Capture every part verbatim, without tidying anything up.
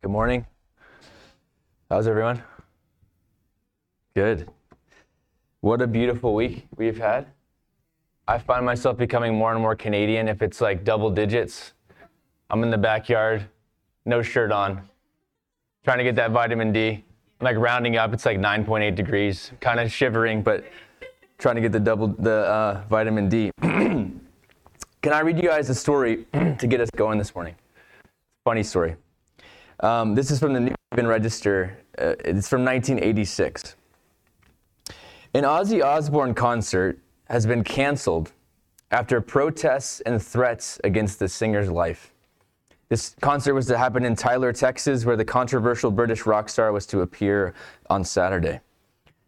Good morning. How's everyone? Good. What a beautiful week we've had. I find myself becoming more and more Canadian if it's like double digits. I'm in the backyard, no shirt on, trying to get that vitamin D. I'm like rounding up, it's like nine point eight degrees, kind of shivering, but trying to get the double the uh, vitamin D. Can I read you guys a story to get us going this morning? Funny story. Um, this is from the New England Register. Uh, it's from nineteen eighty-six. An Ozzy Osbourne concert has been canceled after protests and threats against the singer's life. This concert was to happen in Tyler, Texas, where the controversial British rock star was to appear on Saturday.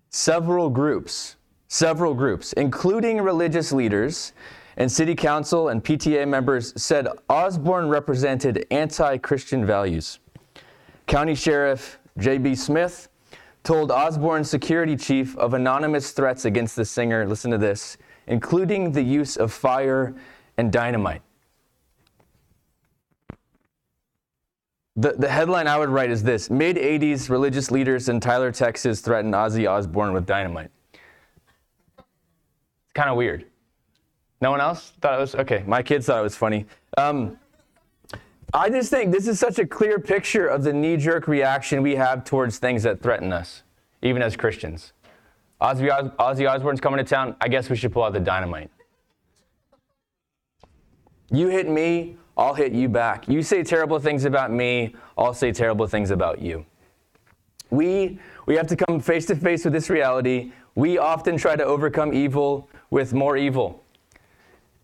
Several groups, several groups, including religious leaders and city council and P T A members, said Osbourne represented anti-Christian values. County Sheriff J B. Smith told Osbourne's security chief of anonymous threats against the singer, listen to this, including the use of fire and dynamite. The, the headline I would write is this: mid-eighties religious leaders in Tyler, Texas threatened Ozzy Osbourne with dynamite. It's kind of weird. No one else thought it was? Okay, my kids thought it was funny. Um, I just think this is such a clear picture of the knee-jerk reaction we have towards things that threaten us, even as Christians. Ozzy, Os- Ozzy Osbourne's coming to town. I guess we should pull out the dynamite. You hit me, I'll hit you back. You say terrible things about me, I'll say terrible things about you. We we have to come face to face with this reality. We often try to overcome evil with more evil.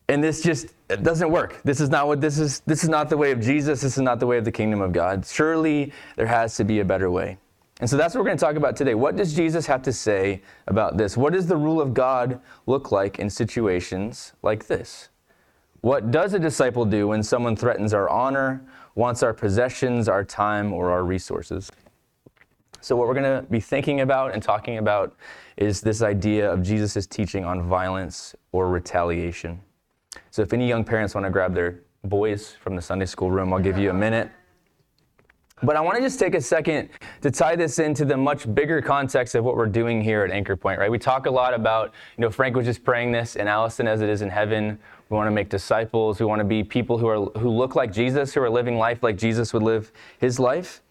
And this just it doesn't work. This is not what this is. This is not the way of Jesus. This is not the way of the kingdom of God. Surely there has to be a better way. And so that's what we're going to talk about today. What does Jesus have to say about this? What does the rule of God look like in situations like this? What does a disciple do when someone threatens our honor, wants our possessions, our time, or our resources? So what we're going to be thinking about and talking about is this idea of Jesus' teaching on violence or retaliation. So if any young parents want to grab their boys from the Sunday school room, I'll give you a minute. But I want to just take a second to tie this into the much bigger context of what we're doing here at Anchor Point, right? We talk a lot about, you know, Frank was just praying this, and Allison, as it is in heaven, we want to make disciples. We want to be people who are who look like Jesus, who are living life like Jesus would live his life.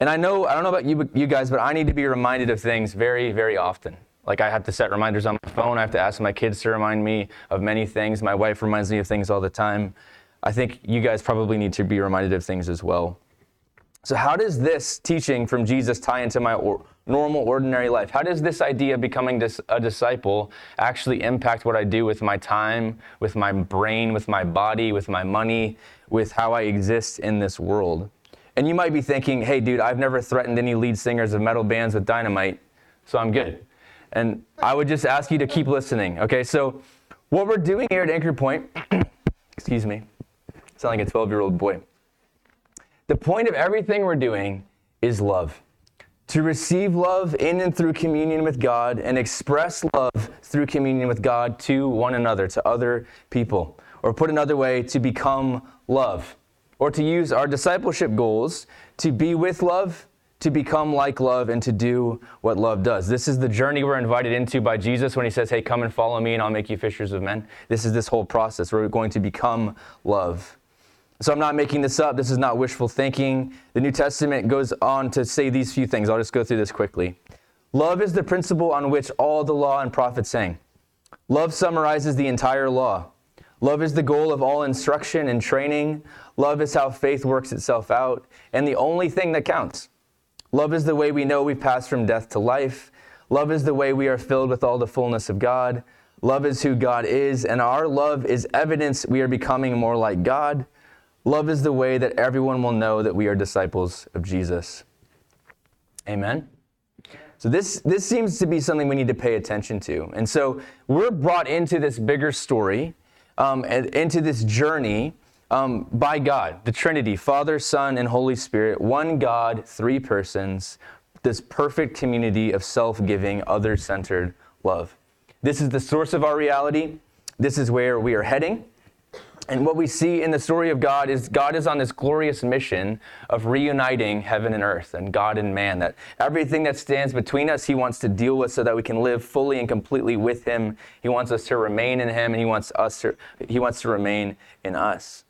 And I know, I don't know about you, you guys, but I need to be reminded of things very, very often. Like, I have to set reminders on my phone. I have to ask my kids to remind me of many things. My wife reminds me of things all the time. I think you guys probably need to be reminded of things as well. So how does this teaching from Jesus tie into my or- normal, ordinary life? How does this idea of becoming dis- a disciple actually impact what I do with my time, with my brain, with my body, with my money, with how I exist in this world? And you might be thinking, hey, dude, I've never threatened any lead singers of metal bands with dynamite, so I'm good. And I would just ask you to keep listening, okay? So what we're doing here at Anchor Point, excuse me, sound like a twelve-year-old boy. The point of everything we're doing is love. To receive love in and through communion with God and express love through communion with God to one another, to other people. Or put another way, to become love. Or to use our discipleship goals to be with love, to become like love, and to do what love does. This is the journey we're invited into by Jesus when he says, hey, come and follow me and I'll make you fishers of men. This is this whole process. We're going to become love. So I'm not making this up. This is not wishful thinking. The New Testament goes on to say these few things. I'll just go through this quickly. Love is the principle on which all the law and prophets hang. Love summarizes the entire law. Love is the goal of all instruction and training. Love is how faith works itself out and the only thing that counts. Love is the way we know we've passed from death to life. Love is the way we are filled with all the fullness of God. Love is who God is, and our love is evidence we are becoming more like God. Love is the way that everyone will know that we are disciples of Jesus. Amen? So this, this seems to be something we need to pay attention to. And so we're brought into this bigger story, um, and into this journey, Um, by God, the Trinity, Father, Son, and Holy Spirit, one God, three persons, this perfect community of self-giving, other-centered love. This is the source of our reality. This is where we are heading. And what we see in the story of God is God is on this glorious mission of reuniting heaven and earth and God and man, that everything that stands between us, he wants to deal with so that we can live fully and completely with him. He wants us to remain in him, and he wants us to, he wants to remain in us.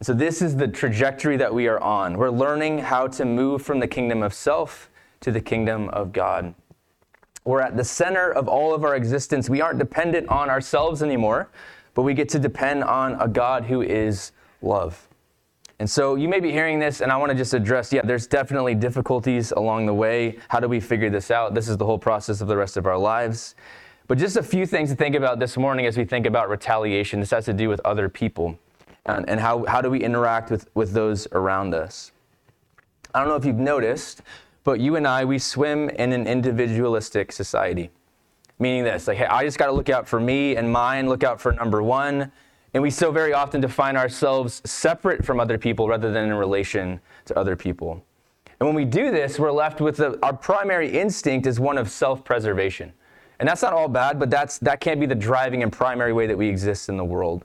And so this is the trajectory that we are on. We're learning how to move from the kingdom of self to the kingdom of God. We're at the center of all of our existence. We aren't dependent on ourselves anymore, but we get to depend on a God who is love. And so you may be hearing this, and I want to just address, yeah, there's definitely difficulties along the way. How do we figure this out? This is the whole process of the rest of our lives. But just a few things to think about this morning as we think about retaliation. This has to do with other people and, and how, how do we interact with, with those around us. I don't know if you've noticed, but you and I, we swim in an individualistic society. Meaning this, like, hey, I just got to look out for me and mine, look out for number one. And we so very often define ourselves separate from other people rather than in relation to other people. And when we do this, we're left with the, our primary instinct is one of self-preservation. And that's not all bad, but that's that can't be the driving and primary way that we exist in the world.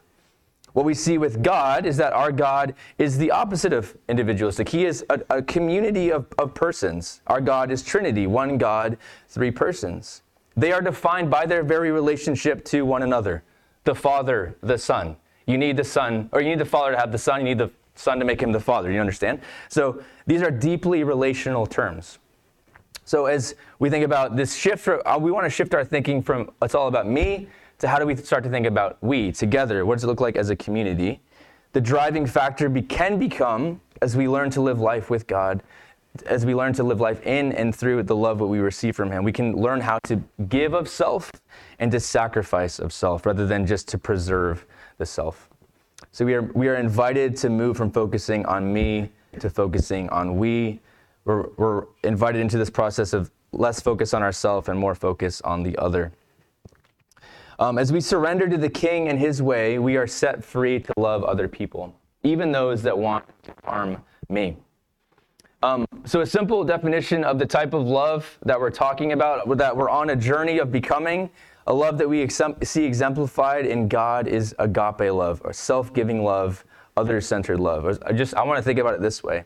What we see with God is that our God is the opposite of individualistic. He is a, a community of, of persons. Our God is Trinity, one God, three persons. They are defined by their very relationship to one another. The Father, the Son. You need the Son, or you need the Father to have the Son. You need the Son to make him the Father. You understand? So these are deeply relational terms. So as we think about this shift, we want to shift our thinking from it's all about me to how do we start to think about we together? What does it look like as a community? The driving factor be, can become as we learn to live life with God, as we learn to live life in and through the love that we receive from him. We can learn how to give of self and to sacrifice of self rather than just to preserve the self. So we are we are invited to move from focusing on me to focusing on we. We're, we're invited into this process of less focus on ourselves and more focus on the other. Um, as we surrender to the King and his way, we are set free to love other people, even those that want to harm me. Um, so a simple definition of the type of love that we're talking about, that we're on a journey of becoming, a love that we ex- see exemplified in God is agape love, or self-giving love, other-centered love. Or just, I want to think about it this way.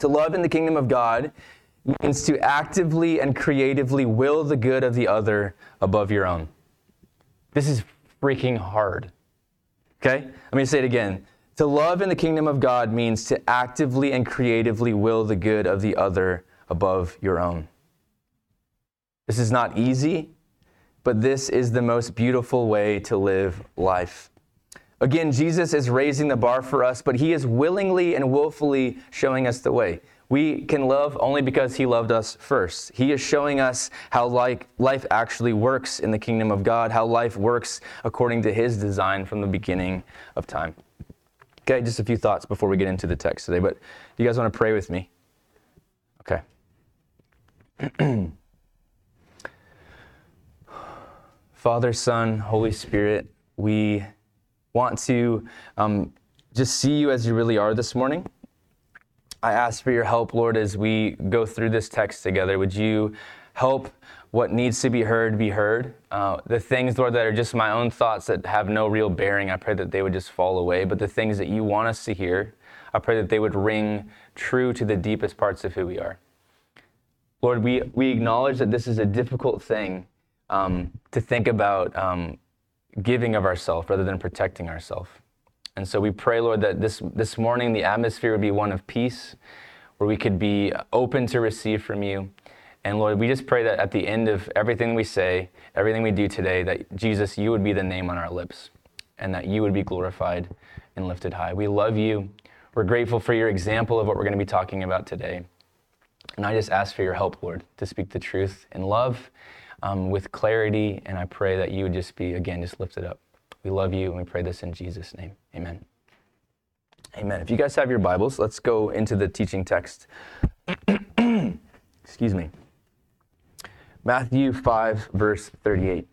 To love in the kingdom of God means to actively and creatively will the good of the other above your own. This is freaking hard. Okay? Let me say it again. To love in the kingdom of God means to actively and creatively will the good of the other above your own. This is not easy, but this is the most beautiful way to live life. Again, Jesus is raising the bar for us, but he is willingly and willfully showing us the way. We can love only because he loved us first. He is showing us how like life actually works in the kingdom of God, how life works according to his design from the beginning of time. Okay, just a few thoughts before we get into the text today, but you guys want to pray with me? Okay. Father, Son, Holy Spirit, we want to um, just see you as you really are this morning. I ask for your help, Lord, as we go through this text together. Would you help what needs to be heard be heard? Uh, the things, Lord, that are just my own thoughts that have no real bearing, I pray that they would just fall away. But the things that you want us to hear, I pray that they would ring true to the deepest parts of who we are. Lord, we, we acknowledge that this is a difficult thing um, to think about um, giving of ourselves rather than protecting ourselves. And so we pray, Lord, that this, this morning the atmosphere would be one of peace, where we could be open to receive from you. And Lord, we just pray that at the end of everything we say, everything we do today, that Jesus, you would be the name on our lips and that you would be glorified and lifted high. We love you. We're grateful for your example of what we're going to be talking about today. And I just ask for your help, Lord, to speak the truth in love, um, with clarity. And I pray that you would just be, again, just lifted up. We love you and we pray this in Jesus' name. Amen. Amen. If you guys have your Bibles, let's go into the teaching text. Excuse me. Matthew five, verse thirty-eight.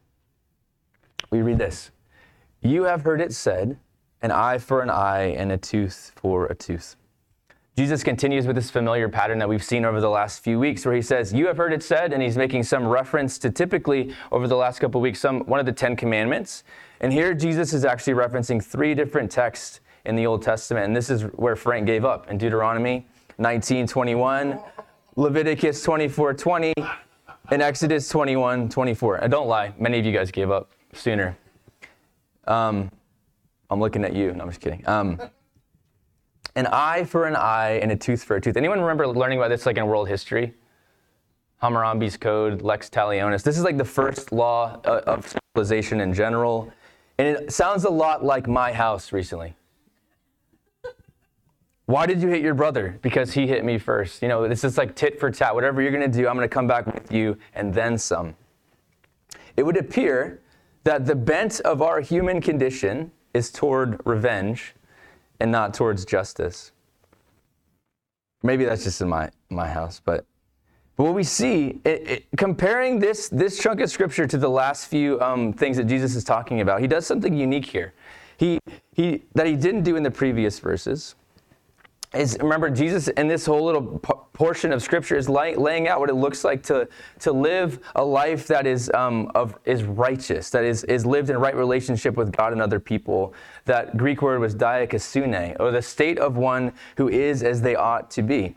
We read this. You have heard it said, an eye for an eye and a tooth for a tooth. Jesus continues with this familiar pattern that we've seen over the last few weeks where he says, you have heard it said, and he's making some reference to typically over the last couple of weeks, some one of the Ten Commandments. And here Jesus is actually referencing three different texts in the Old Testament. And this is where Frank gave up in Deuteronomy nineteen twenty-one, Leviticus twenty-four twenty, and Exodus twenty-one twenty-four. And don't lie, many of you guys gave up sooner. Um, I'm looking at you. No, I'm just kidding. Um, An eye for an eye and a tooth for a tooth. Anyone remember learning about this like in world history? Hammurabi's code, lex talionis. This is like the first law of civilization in general. And it sounds a lot like my house recently. Why did you hit your brother? Because he hit me first. You know, this is like tit for tat. Whatever you're going to do, I'm going to come back with you and then some. It would appear that the bent of our human condition is toward revenge and not towards justice. Maybe that's just in my, my house, but, but what we see, it, it, comparing this, this chunk of scripture to the last few um, things that Jesus is talking about, he does something unique here he, he, that he didn't do in the previous verses. Is, remember, Jesus in this whole little p- portion of scripture is lay, laying out what it looks like to, to live a life that is um, of is righteous, that is is lived in right relationship with God and other people. That Greek word was diakosune, or the state of one who is as they ought to be.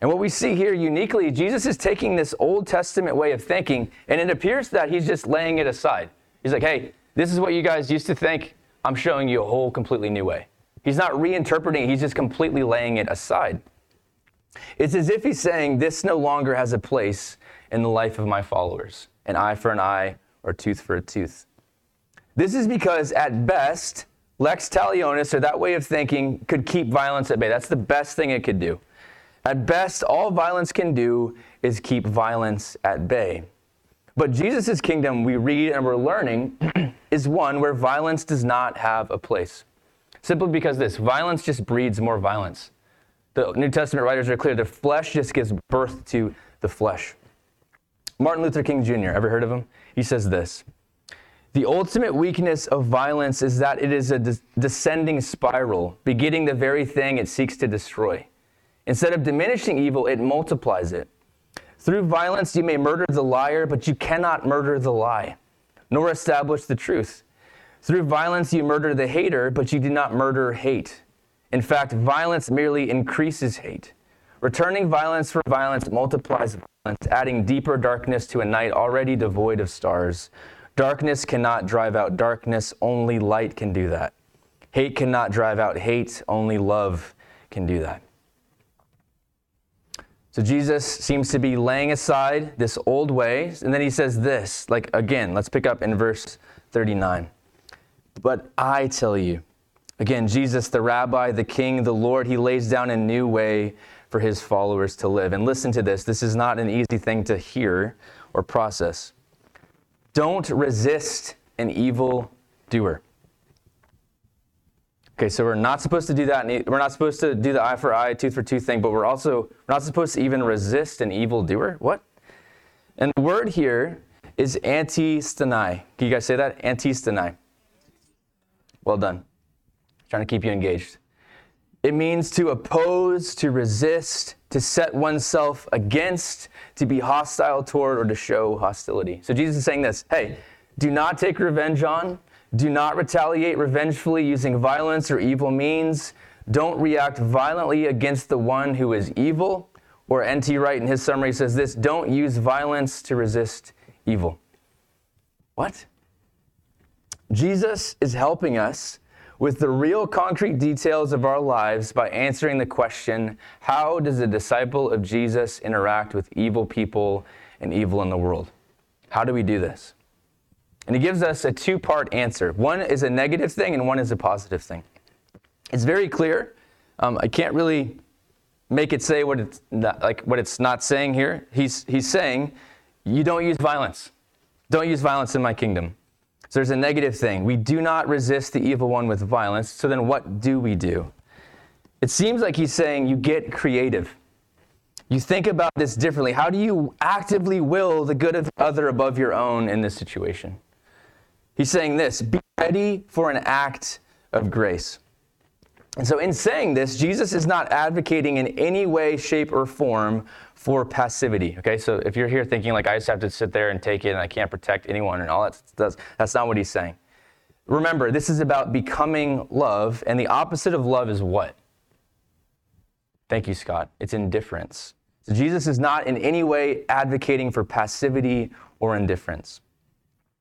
And what we see here uniquely, Jesus is taking this Old Testament way of thinking, and it appears that he's just laying it aside. He's like, hey, this is what you guys used to think. I'm showing you a whole completely new way. He's not reinterpreting it. He's just completely laying it aside. It's as if he's saying, this no longer has a place in the life of my followers, an eye for an eye or tooth for a tooth. This is because at best, lex talionis, or that way of thinking, could keep violence at bay. That's the best thing it could do. At best, all violence can do is keep violence at bay. But Jesus' kingdom, we read and we're learning, is one where violence does not have a place. Simply because this, violence just breeds more violence. The New Testament writers are clear, the flesh just gives birth to the flesh. Martin Luther King Junior, ever heard of him? He says this, the ultimate weakness of violence is that it is a des- descending spiral, begetting the very thing it seeks to destroy. Instead of diminishing evil, it multiplies it. Through violence, you may murder the liar, but you cannot murder the lie, nor establish the truth. Through violence, you murder the hater, but you do not murder hate. In fact, violence merely increases hate. Returning violence for violence multiplies violence, adding deeper darkness to a night already devoid of stars. Darkness cannot drive out darkness. Only light can do that. Hate cannot drive out hate. Only love can do that. So Jesus seems to be laying aside this old way. And then he says this, like, again, let's pick up in verse thirty-nine. But I tell you, again, Jesus, the rabbi, the king, the Lord, he lays down a new way for his followers to live. And listen to this. This is not an easy thing to hear or process. Don't resist an evil doer. Okay, so we're not supposed to do that. We're not supposed to do the eye for eye, tooth for tooth thing, but we're also we're not supposed to even resist an evil doer. What? And the word here is antisthene. Can you guys say that? Antisthene. Well done. Trying to keep you engaged. It means to oppose, to resist, to set oneself against, to be hostile toward, or to show hostility. So Jesus is saying this, hey, do not take revenge on, do not retaliate revengefully using violence or evil means, don't react violently against the one who is evil, or N T Wright in his summary says this, don't use violence to resist evil. What? Jesus is helping us with the real concrete details of our lives by answering the question, how does a disciple of Jesus interact with evil people and evil in the world? How do we do this? And he gives us a two-part answer. One is a negative thing and one is a positive thing. It's very clear. Um, I can't really make it say what it's not, like what it's not saying here. He's, he's saying, you don't use violence. Don't use violence in my kingdom. So there's a negative thing. We do not resist the evil one with violence. So then what do we do? It seems like he's saying you get creative. You think about this differently. How do you actively will the good of the other above your own in this situation? He's saying this, be ready for an act of grace. And so in saying this, Jesus is not advocating in any way, shape, or form for passivity. Okay, so if you're here thinking like, I just have to sit there and take it and I can't protect anyone and all that stuff, that's not what he's saying. Remember, this is about becoming love, and the opposite of love is what? Thank you, Scott. It's indifference. So Jesus is not in any way advocating for passivity or indifference.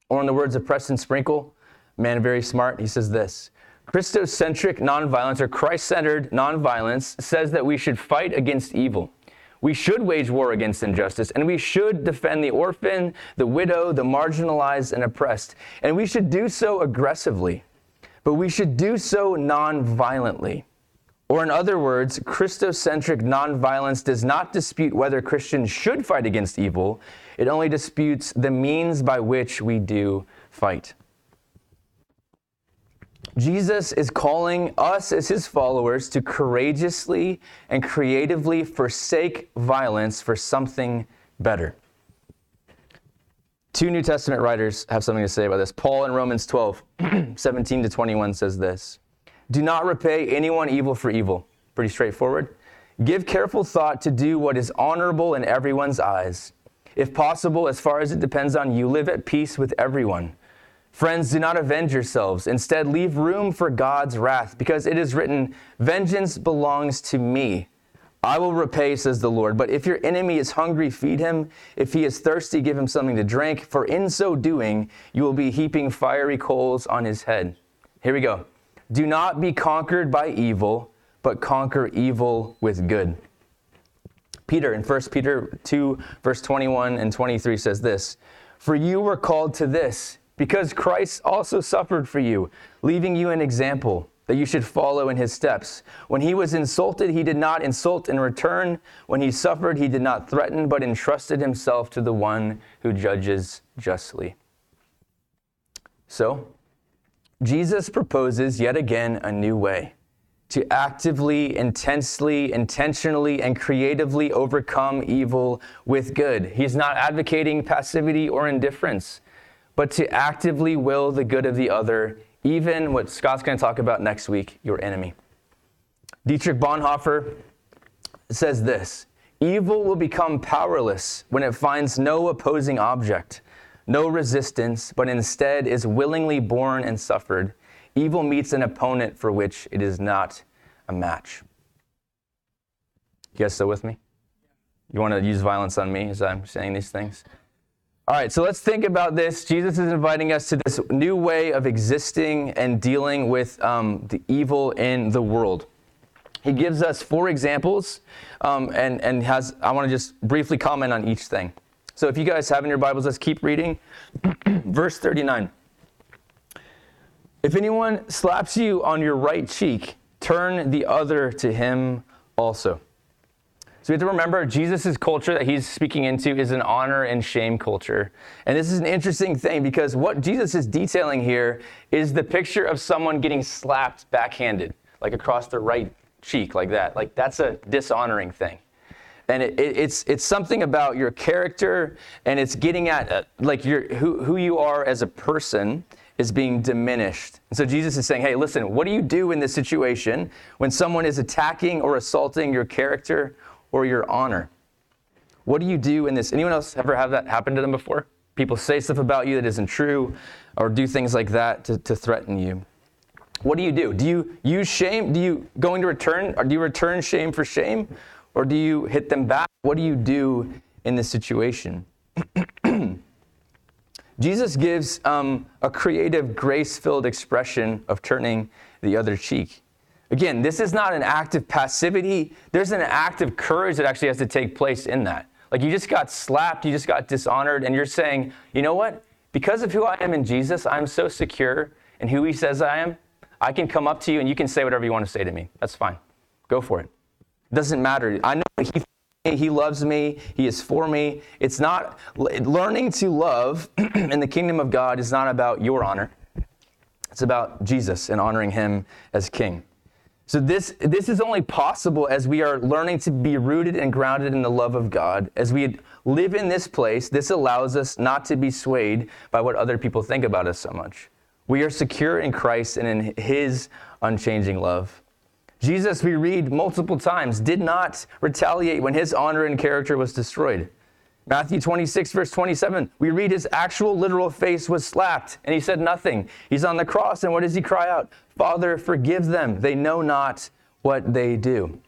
Or in the words of Preston Sprinkle, a man very smart, he says this, Christocentric nonviolence, or Christ-centered nonviolence, says that we should fight against evil. We should wage war against injustice, and we should defend the orphan, the widow, the marginalized, and oppressed. And we should do so aggressively, but we should do so nonviolently. Or in other words, Christocentric nonviolence does not dispute whether Christians should fight against evil. It only disputes the means by which we do fight. Jesus is calling us as his followers to courageously and creatively forsake violence for something better. Two New Testament writers have something to say about this. Paul in Romans twelve, seventeen to twenty-one says this, do not repay anyone evil for evil. Pretty straightforward. Give careful thought to do what is honorable in everyone's eyes. If possible, as far as it depends on you, live at peace with everyone. Friends, do not avenge yourselves. Instead, leave room for God's wrath, because it is written, vengeance belongs to me. I will repay, says the Lord. But if your enemy is hungry, feed him. If he is thirsty, give him something to drink. For in so doing, you will be heaping fiery coals on his head. Here we go. Do not be conquered by evil, but conquer evil with good. Peter in First Peter two, verse twenty-one and twenty-three says this, for you were called to this, because Christ also suffered for you, leaving you an example that you should follow in his steps. When he was insulted, he did not insult in return. When he suffered, he did not threaten, but entrusted himself to the one who judges justly. So, Jesus proposes yet again a new way to actively, intensely, intentionally, and creatively overcome evil with good. He's not advocating passivity or indifference, but to actively will the good of the other, even what Scott's going to talk about next week, your enemy. Dietrich Bonhoeffer says this, evil will become powerless when it finds no opposing object, no resistance, but instead is willingly born and suffered. Evil meets an opponent for which it is not a match. You guys still with me? You want to use violence on me as I'm saying these things? All right, so let's think about this. Jesus is inviting us to this new way of existing and dealing with um, the evil in the world. He gives us four examples, um, and, and has. I want to just briefly comment on each thing. So if you guys have in your Bibles, let's keep reading. Verse thirty-nine. If anyone slaps you on your right cheek, turn the other to him also. So we have to remember Jesus' culture that he's speaking into is an honor and shame culture. And this is an interesting thing because what Jesus is detailing here is the picture of someone getting slapped backhanded, like across their right cheek, like that. Like that's a dishonoring thing. And it, it, it's it's something about your character, and it's getting at uh, like your who, who you are as a person is being diminished. And so Jesus is saying, hey, listen, what do you do in this situation when someone is attacking or assaulting your character or your honor? What do you do in this? Anyone else ever have that happen to them before? People say stuff about you that isn't true or do things like that to, to threaten you. What do you do? Do you use shame? Do you go into return? Or do you return shame for shame? Or do you hit them back? What do you do in this situation? Jesus gives um, a creative, grace-filled expression of turning the other cheek. Again, this is not an act of passivity. There's an act of courage that actually has to take place in that. Like you just got slapped, you just got dishonored, and you're saying, you know what? Because of who I am in Jesus, I'm so secure in who he says I am, I can come up to you and you can say whatever you want to say to me. That's fine. Go for it. Doesn't matter. I know he, he loves me. He is for me. It's not learning to love in the kingdom of God is not about your honor. It's about Jesus and honoring him as king. So this, this is only possible as we are learning to be rooted and grounded in the love of God. As we live in this place, this allows us not to be swayed by what other people think about us so much. We are secure in Christ and in his unchanging love. Jesus, we read multiple times, did not retaliate when his honor and character was destroyed. Matthew twenty-six, verse twenty-seven, we read his actual literal face was slapped, and he said nothing. He's on the cross, and what does he cry out? Father, forgive them. They know not what they do.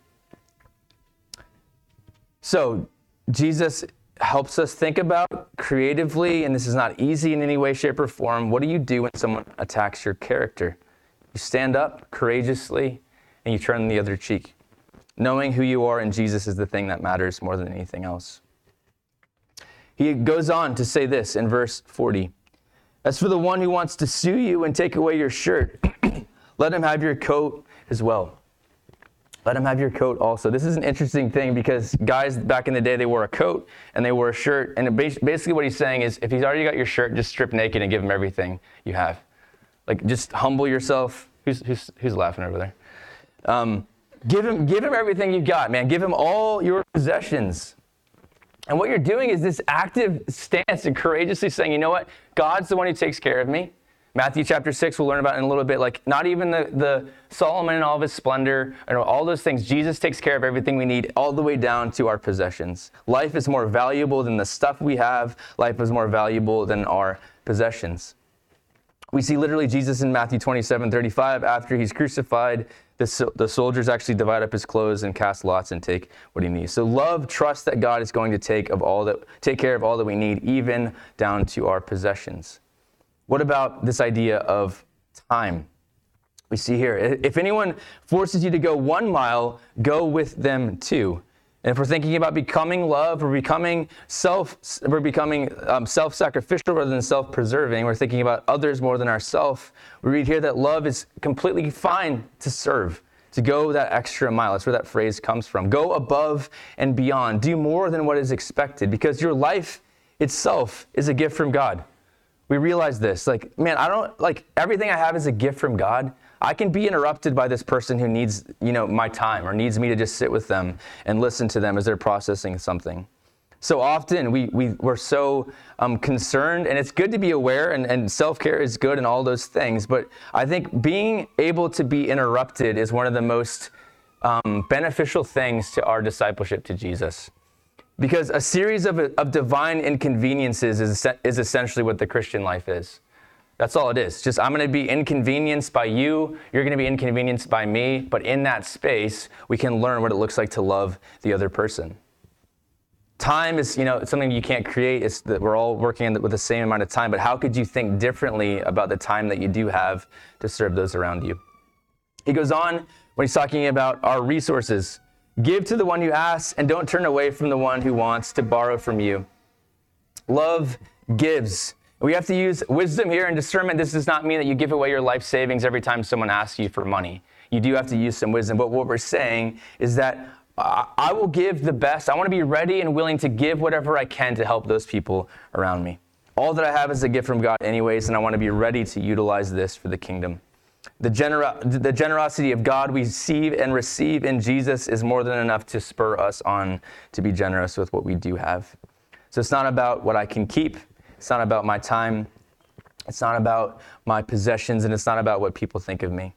So Jesus helps us think about creatively, and this is not easy in any way, shape, or form. What do you do when someone attacks your character? You stand up courageously, and you turn the other cheek. Knowing who you are in Jesus is the thing that matters more than anything else. He goes on to say this in verse forty. As for the one who wants to sue you and take away your shirt, let him have your coat as well. Let him have your coat also. This is an interesting thing because guys back in the day, they wore a coat and they wore a shirt. And it, basically what he's saying is if he's already got your shirt, just strip naked and give him everything you have. Like just humble yourself. Who's who's, who's laughing over there? Um, give him, give him everything you got, man. Give him all your possessions. And what you're doing is this active stance and courageously saying, you know what? God's the one who takes care of me. Matthew chapter six, we'll learn about in a little bit, like not even the, the Solomon and all of his splendor and all those things. Jesus takes care of everything we need all the way down to our possessions. Life is more valuable than the stuff we have. Life is more valuable than our possessions. We see literally Jesus in Matthew twenty-seven, thirty-five, after he's crucified, The, the soldiers actually divide up his clothes and cast lots and take what he needs. So love, trust that God is going to take of all that, take care of all that we need, even down to our possessions. What about this idea of time? We see here, if anyone forces you to go one mile, go with them two. And if we're thinking about becoming love, we're becoming self, we're becoming um, self-sacrificial rather than self-preserving. We're thinking about others more than ourselves. We read here that love is completely fine to serve, to go that extra mile. That's where that phrase comes from. Go above and beyond. Do more than what is expected because your life itself is a gift from God. We realize this. Like, man, I don't, like, everything I have is a gift from God. I can be interrupted by this person who needs, you know, my time or needs me to just sit with them and listen to them as they're processing something. So often we, we, we're so um, concerned, and it's good to be aware, and, and self-care is good and all those things. But I think being able to be interrupted is one of the most um, beneficial things to our discipleship to Jesus. Because a series of, of divine inconveniences is, is essentially what the Christian life is. That's all it is. Just I'm going to be inconvenienced by you. You're going to be inconvenienced by me. But in that space, we can learn what it looks like to love the other person. Time is, you know, it's something you can't create. It's that we're all working with the same amount of time. But how could you think differently about the time that you do have to serve those around you? He goes on when he's talking about our resources. Give to the one who asks, and don't turn away from the one who wants to borrow from you. Love gives. We have to use wisdom here and discernment. This does not mean that you give away your life savings every time someone asks you for money. You do have to use some wisdom. But what we're saying is that uh, I will give the best. I want to be ready and willing to give whatever I can to help those people around me. All that I have is a gift from God anyways, and I want to be ready to utilize this for the kingdom. The, gener- the generosity of God we see and receive in Jesus is more than enough to spur us on to be generous with what we do have. So it's not about what I can keep. It's not about my time. It's not about my possessions, and it's not about what people think of me.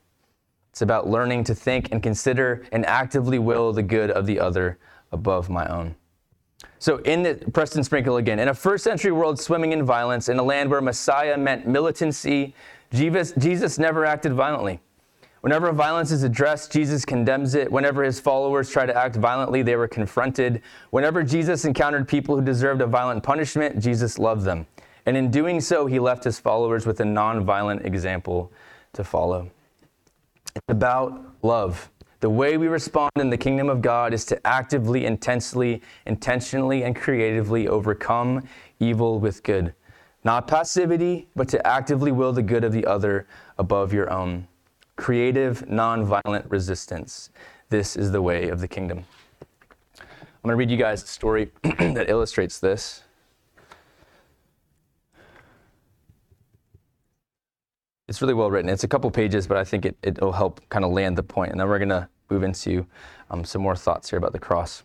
It's about learning to think and consider and actively will the good of the other above my own. So in the Preston Sprinkle again, in a first century world swimming in violence, in a land where Messiah meant militancy, Jesus, Jesus never acted violently. Whenever violence is addressed, Jesus condemns it. Whenever his followers try to act violently, they were confronted. Whenever Jesus encountered people who deserved a violent punishment, Jesus loved them. And in doing so, he left his followers with a nonviolent example to follow. It's about love. The way we respond in the kingdom of God is to actively, intensely, intentionally, and creatively overcome evil with good. Not passivity, but to actively will the good of the other above your own. Creative, nonviolent resistance. This is the way of the kingdom. I'm going to read you guys a story that illustrates this. It's really well written. It's a couple pages, but I think it, it'll help kind of land the point. And then we're going to move into um, some more thoughts here about the cross.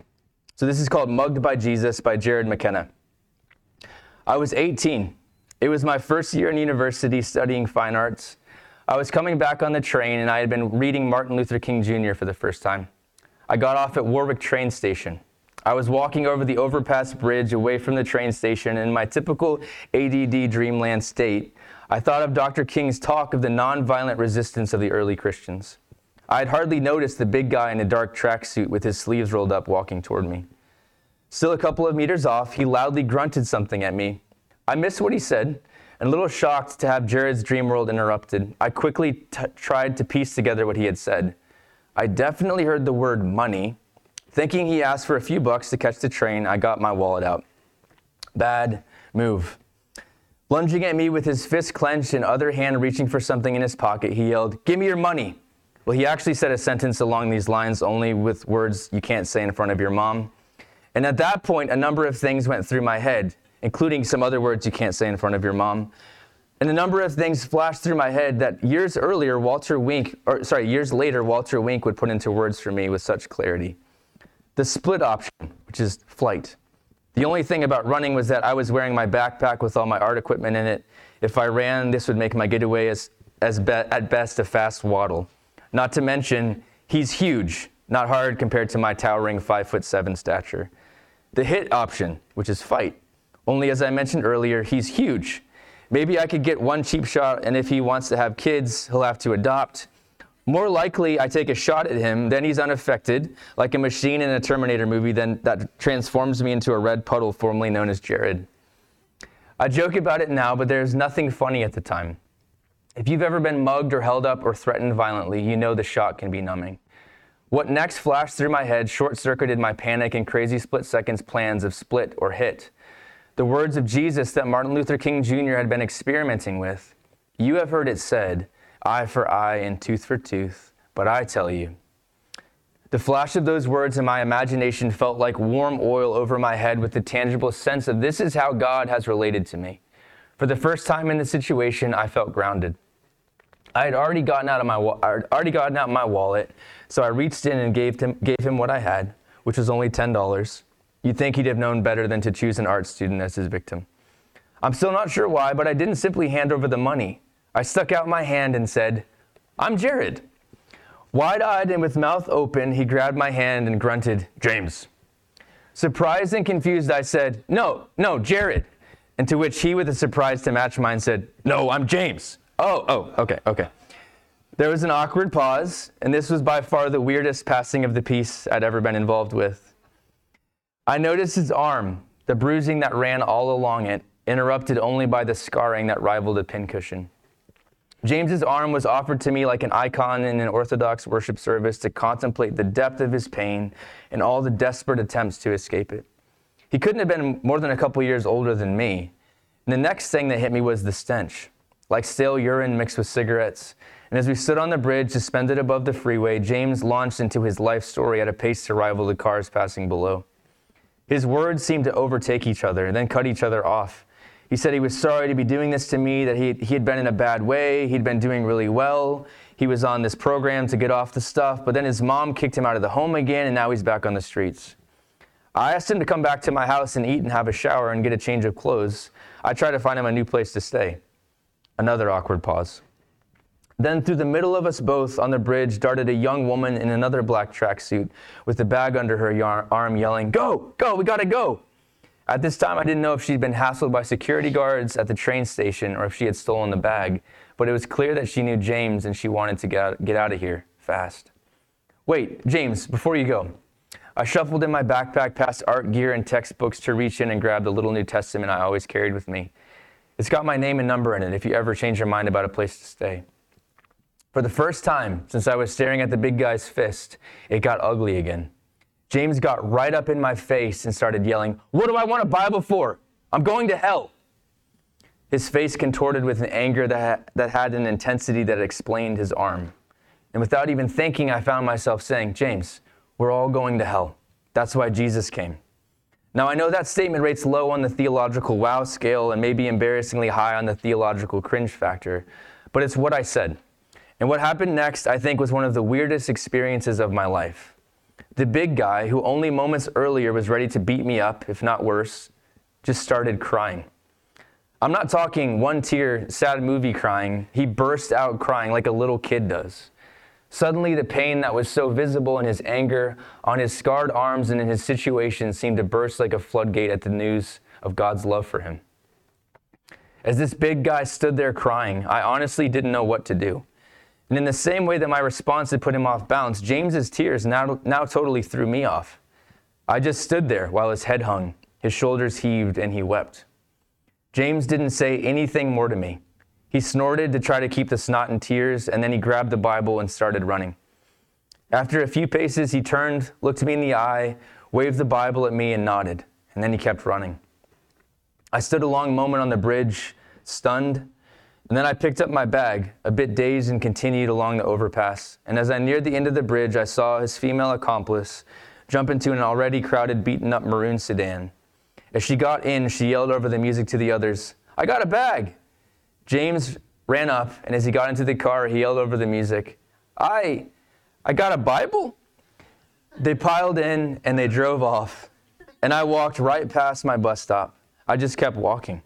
So this is called Mugged by Jesus by Jared McKenna. I was eighteen. It was my first year in university studying fine arts. I was coming back on the train, and I had been reading Martin Luther King Junior for the first time. I got off at Warwick train station. I was walking over the overpass bridge away from the train station in my typical A D D dreamland state. I thought of Doctor King's talk of the nonviolent resistance of the early Christians. I had hardly noticed the big guy in a dark tracksuit with his sleeves rolled up walking toward me. Still a couple of meters off, he loudly grunted something at me. I missed what he said, and a little shocked to have Jared's dream world interrupted, I quickly t- tried to piece together what he had said. I definitely heard the word money. Thinking he asked for a few bucks to catch the train, I got my wallet out. Bad move. Lunging at me with his fist clenched and other hand reaching for something in his pocket, he yelled, "Give me your money!" Well, he actually said a sentence along these lines, only with words you can't say in front of your mom. And at that point, a number of things went through my head, including some other words you can't say in front of your mom. And a number of things flashed through my head that years earlier, Walter Wink, or sorry, years later, Walter Wink would put into words for me with such clarity. The split option, which is flight. The only thing about running was that I was wearing my backpack with all my art equipment in it. If I ran, this would make my getaway as, as be, at best a fast waddle. Not to mention, he's huge, not hard compared to my towering five foot seven stature. The hit option, which is fight. Only as I mentioned earlier, he's huge. Maybe I could get one cheap shot, and if he wants to have kids, he'll have to adopt. More likely, I take a shot at him, then he's unaffected, like a machine in a Terminator movie then that transforms me into a red puddle formerly known as Jared. I joke about it now, but there's nothing funny at the time. If you've ever been mugged or held up or threatened violently, you know the shot can be numbing. What next flashed through my head short-circuited my panic and crazy split-seconds plans of split or hit. The words of Jesus that Martin Luther King Junior had been experimenting with. You have heard it said, eye for eye and tooth for tooth, but I tell you. The flash of those words in my imagination felt like warm oil over my head with the tangible sense of this is how God has related to me. For the first time in the situation, I felt grounded. I had already gotten out of my wa- I had already gotten out my wallet, so I reached in and gave him gave him what I had, which was only ten dollars. You'd think he'd have known better than to choose an art student as his victim. I'm still not sure why, but I didn't simply hand over the money. I stuck out my hand and said, "I'm Jared." Wide-eyed and with mouth open, he grabbed my hand and grunted, "James." Surprised and confused, I said, no, no, Jared. And to which he, with a surprise to match mine, said, "No, I'm James." Oh, oh, okay, okay. There was an awkward pause, and this was by far the weirdest passing of the piece I'd ever been involved with. I noticed his arm, the bruising that ran all along it, interrupted only by the scarring that rivaled a pincushion. James's arm was offered to me like an icon in an Orthodox worship service to contemplate the depth of his pain and all the desperate attempts to escape it. He couldn't have been more than a couple years older than me. And the next thing that hit me was the stench, like stale urine mixed with cigarettes. And as we stood on the bridge suspended above the freeway, James launched into his life story at a pace to rival the cars passing below. His words seemed to overtake each other and then cut each other off. He said he was sorry to be doing this to me, that he, he had been in a bad way, he'd been doing really well, he was on this program to get off the stuff, but then his mom kicked him out of the home again, and now he's back on the streets. I asked him to come back to my house and eat and have a shower and get a change of clothes. I tried to find him a new place to stay. Another awkward pause. Then through the middle of us both on the bridge darted a young woman in another black tracksuit with a bag under her yar- arm yelling, "Go, go, we gotta go." At this time, I didn't know if she'd been hassled by security guards at the train station or if she had stolen the bag, but it was clear that she knew James and she wanted to get out, get out of here fast. "Wait, James, before you go." I shuffled in my backpack past art gear and textbooks to reach in and grab the little New Testament I always carried with me. It's got my name and number in it if you ever change your mind about a place to stay. For the first time since I was staring at the big guy's fist, it got ugly again. James got right up in my face and started yelling, "What do I want a Bible for? I'm going to hell." His face contorted with an anger that, that had an intensity that explained his arm. And without even thinking, I found myself saying, "James, we're all going to hell. That's why Jesus came." Now, I know that statement rates low on the theological wow scale and maybe embarrassingly high on the theological cringe factor, but it's what I said. And what happened next, I think, was one of the weirdest experiences of my life. The big guy, who only moments earlier was ready to beat me up, if not worse, just started crying. I'm not talking one tear, sad movie crying. He burst out crying like a little kid does. Suddenly, the pain that was so visible in his anger, on his scarred arms, and in his situation seemed to burst like a floodgate at the news of God's love for him. As this big guy stood there crying, I honestly didn't know what to do. And in the same way that my response had put him off balance, James's tears now, now totally threw me off. I just stood there while his head hung, his shoulders heaved, and he wept. James didn't say anything more to me. He snorted to try to keep the snot in tears, and then he grabbed the Bible and started running. After a few paces, he turned, looked me in the eye, waved the Bible at me, and nodded, and then he kept running. I stood a long moment on the bridge, stunned, and then I picked up my bag, a bit dazed, and continued along the overpass. And as I neared the end of the bridge, I saw his female accomplice jump into an already crowded, beaten-up maroon sedan. As she got in, she yelled over the music to the others, "I got a bag!" James ran up, and as he got into the car, he yelled over the music, I, I got a Bible?" They piled in, and they drove off, and I walked right past my bus stop. I just kept walking.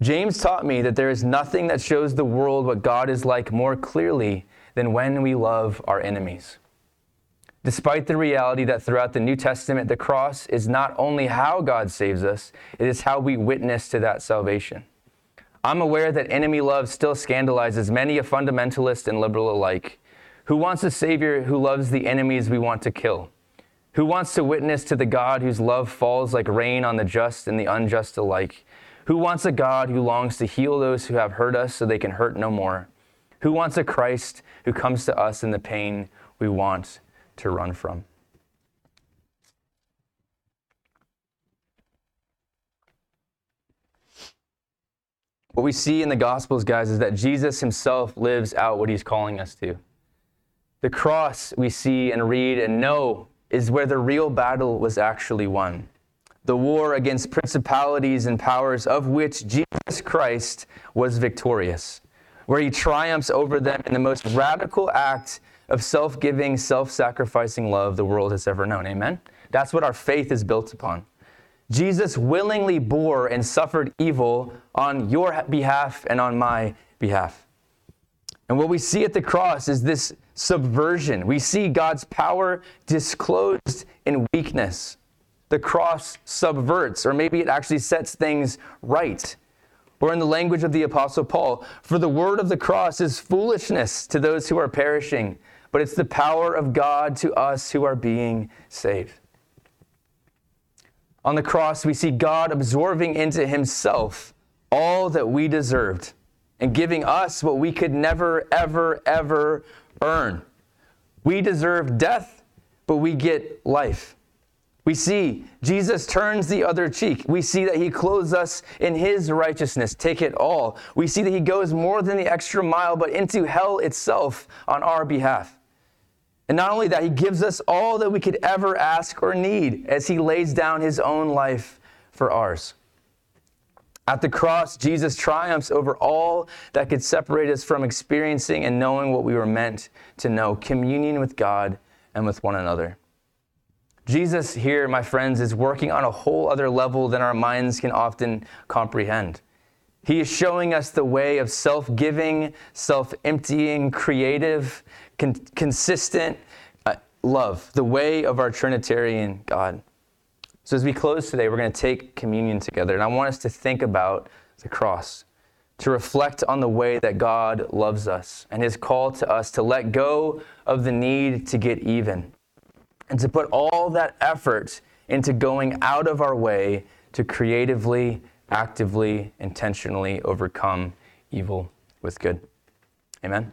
James taught me that there is nothing that shows the world what God is like more clearly than when we love our enemies. Despite the reality that throughout the New Testament, the cross is not only how God saves us, it is how we witness to that salvation. I'm aware that enemy love still scandalizes many a fundamentalist and liberal alike. Who wants a savior who loves the enemies we want to kill? Who wants to witness to the God whose love falls like rain on the just and the unjust alike? Who wants a God who longs to heal those who have hurt us so they can hurt no more? Who wants a Christ who comes to us in the pain we want to run from? What we see in the Gospels, guys, is that Jesus himself lives out what he's calling us to. The cross we see and read and know is where the real battle was actually won. The war against principalities and powers of which Jesus Christ was victorious, where he triumphs over them in the most radical act of self-giving, self-sacrificing love the world has ever known. Amen? That's what our faith is built upon. Jesus willingly bore and suffered evil on your behalf and on my behalf. And what we see at the cross is this subversion. We see God's power disclosed in weakness. The cross subverts, or maybe it actually sets things right. Or in the language of the Apostle Paul, for the word of the cross is foolishness to those who are perishing, but it's the power of God to us who are being saved. On the cross, we see God absorbing into himself all that we deserved and giving us what we could never, ever, ever earn. We deserve death, but we get life. We see Jesus turns the other cheek. We see that he clothes us in his righteousness. Take it all. We see that he goes more than the extra mile, but into hell itself on our behalf. And not only that, he gives us all that we could ever ask or need as he lays down his own life for ours. At the cross, Jesus triumphs over all that could separate us from experiencing and knowing what we were meant to know, communion with God and with one another. Jesus here, my friends, is working on a whole other level than our minds can often comprehend. He is showing us the way of self-giving, self-emptying, creative, con- consistent uh, love, the way of our Trinitarian God. So as we close today, we're going to take communion together, and I want us to think about the cross, to reflect on the way that God loves us and his call to us to let go of the need to get even and to put all that effort into going out of our way to creatively, actively, intentionally overcome evil with good. Amen.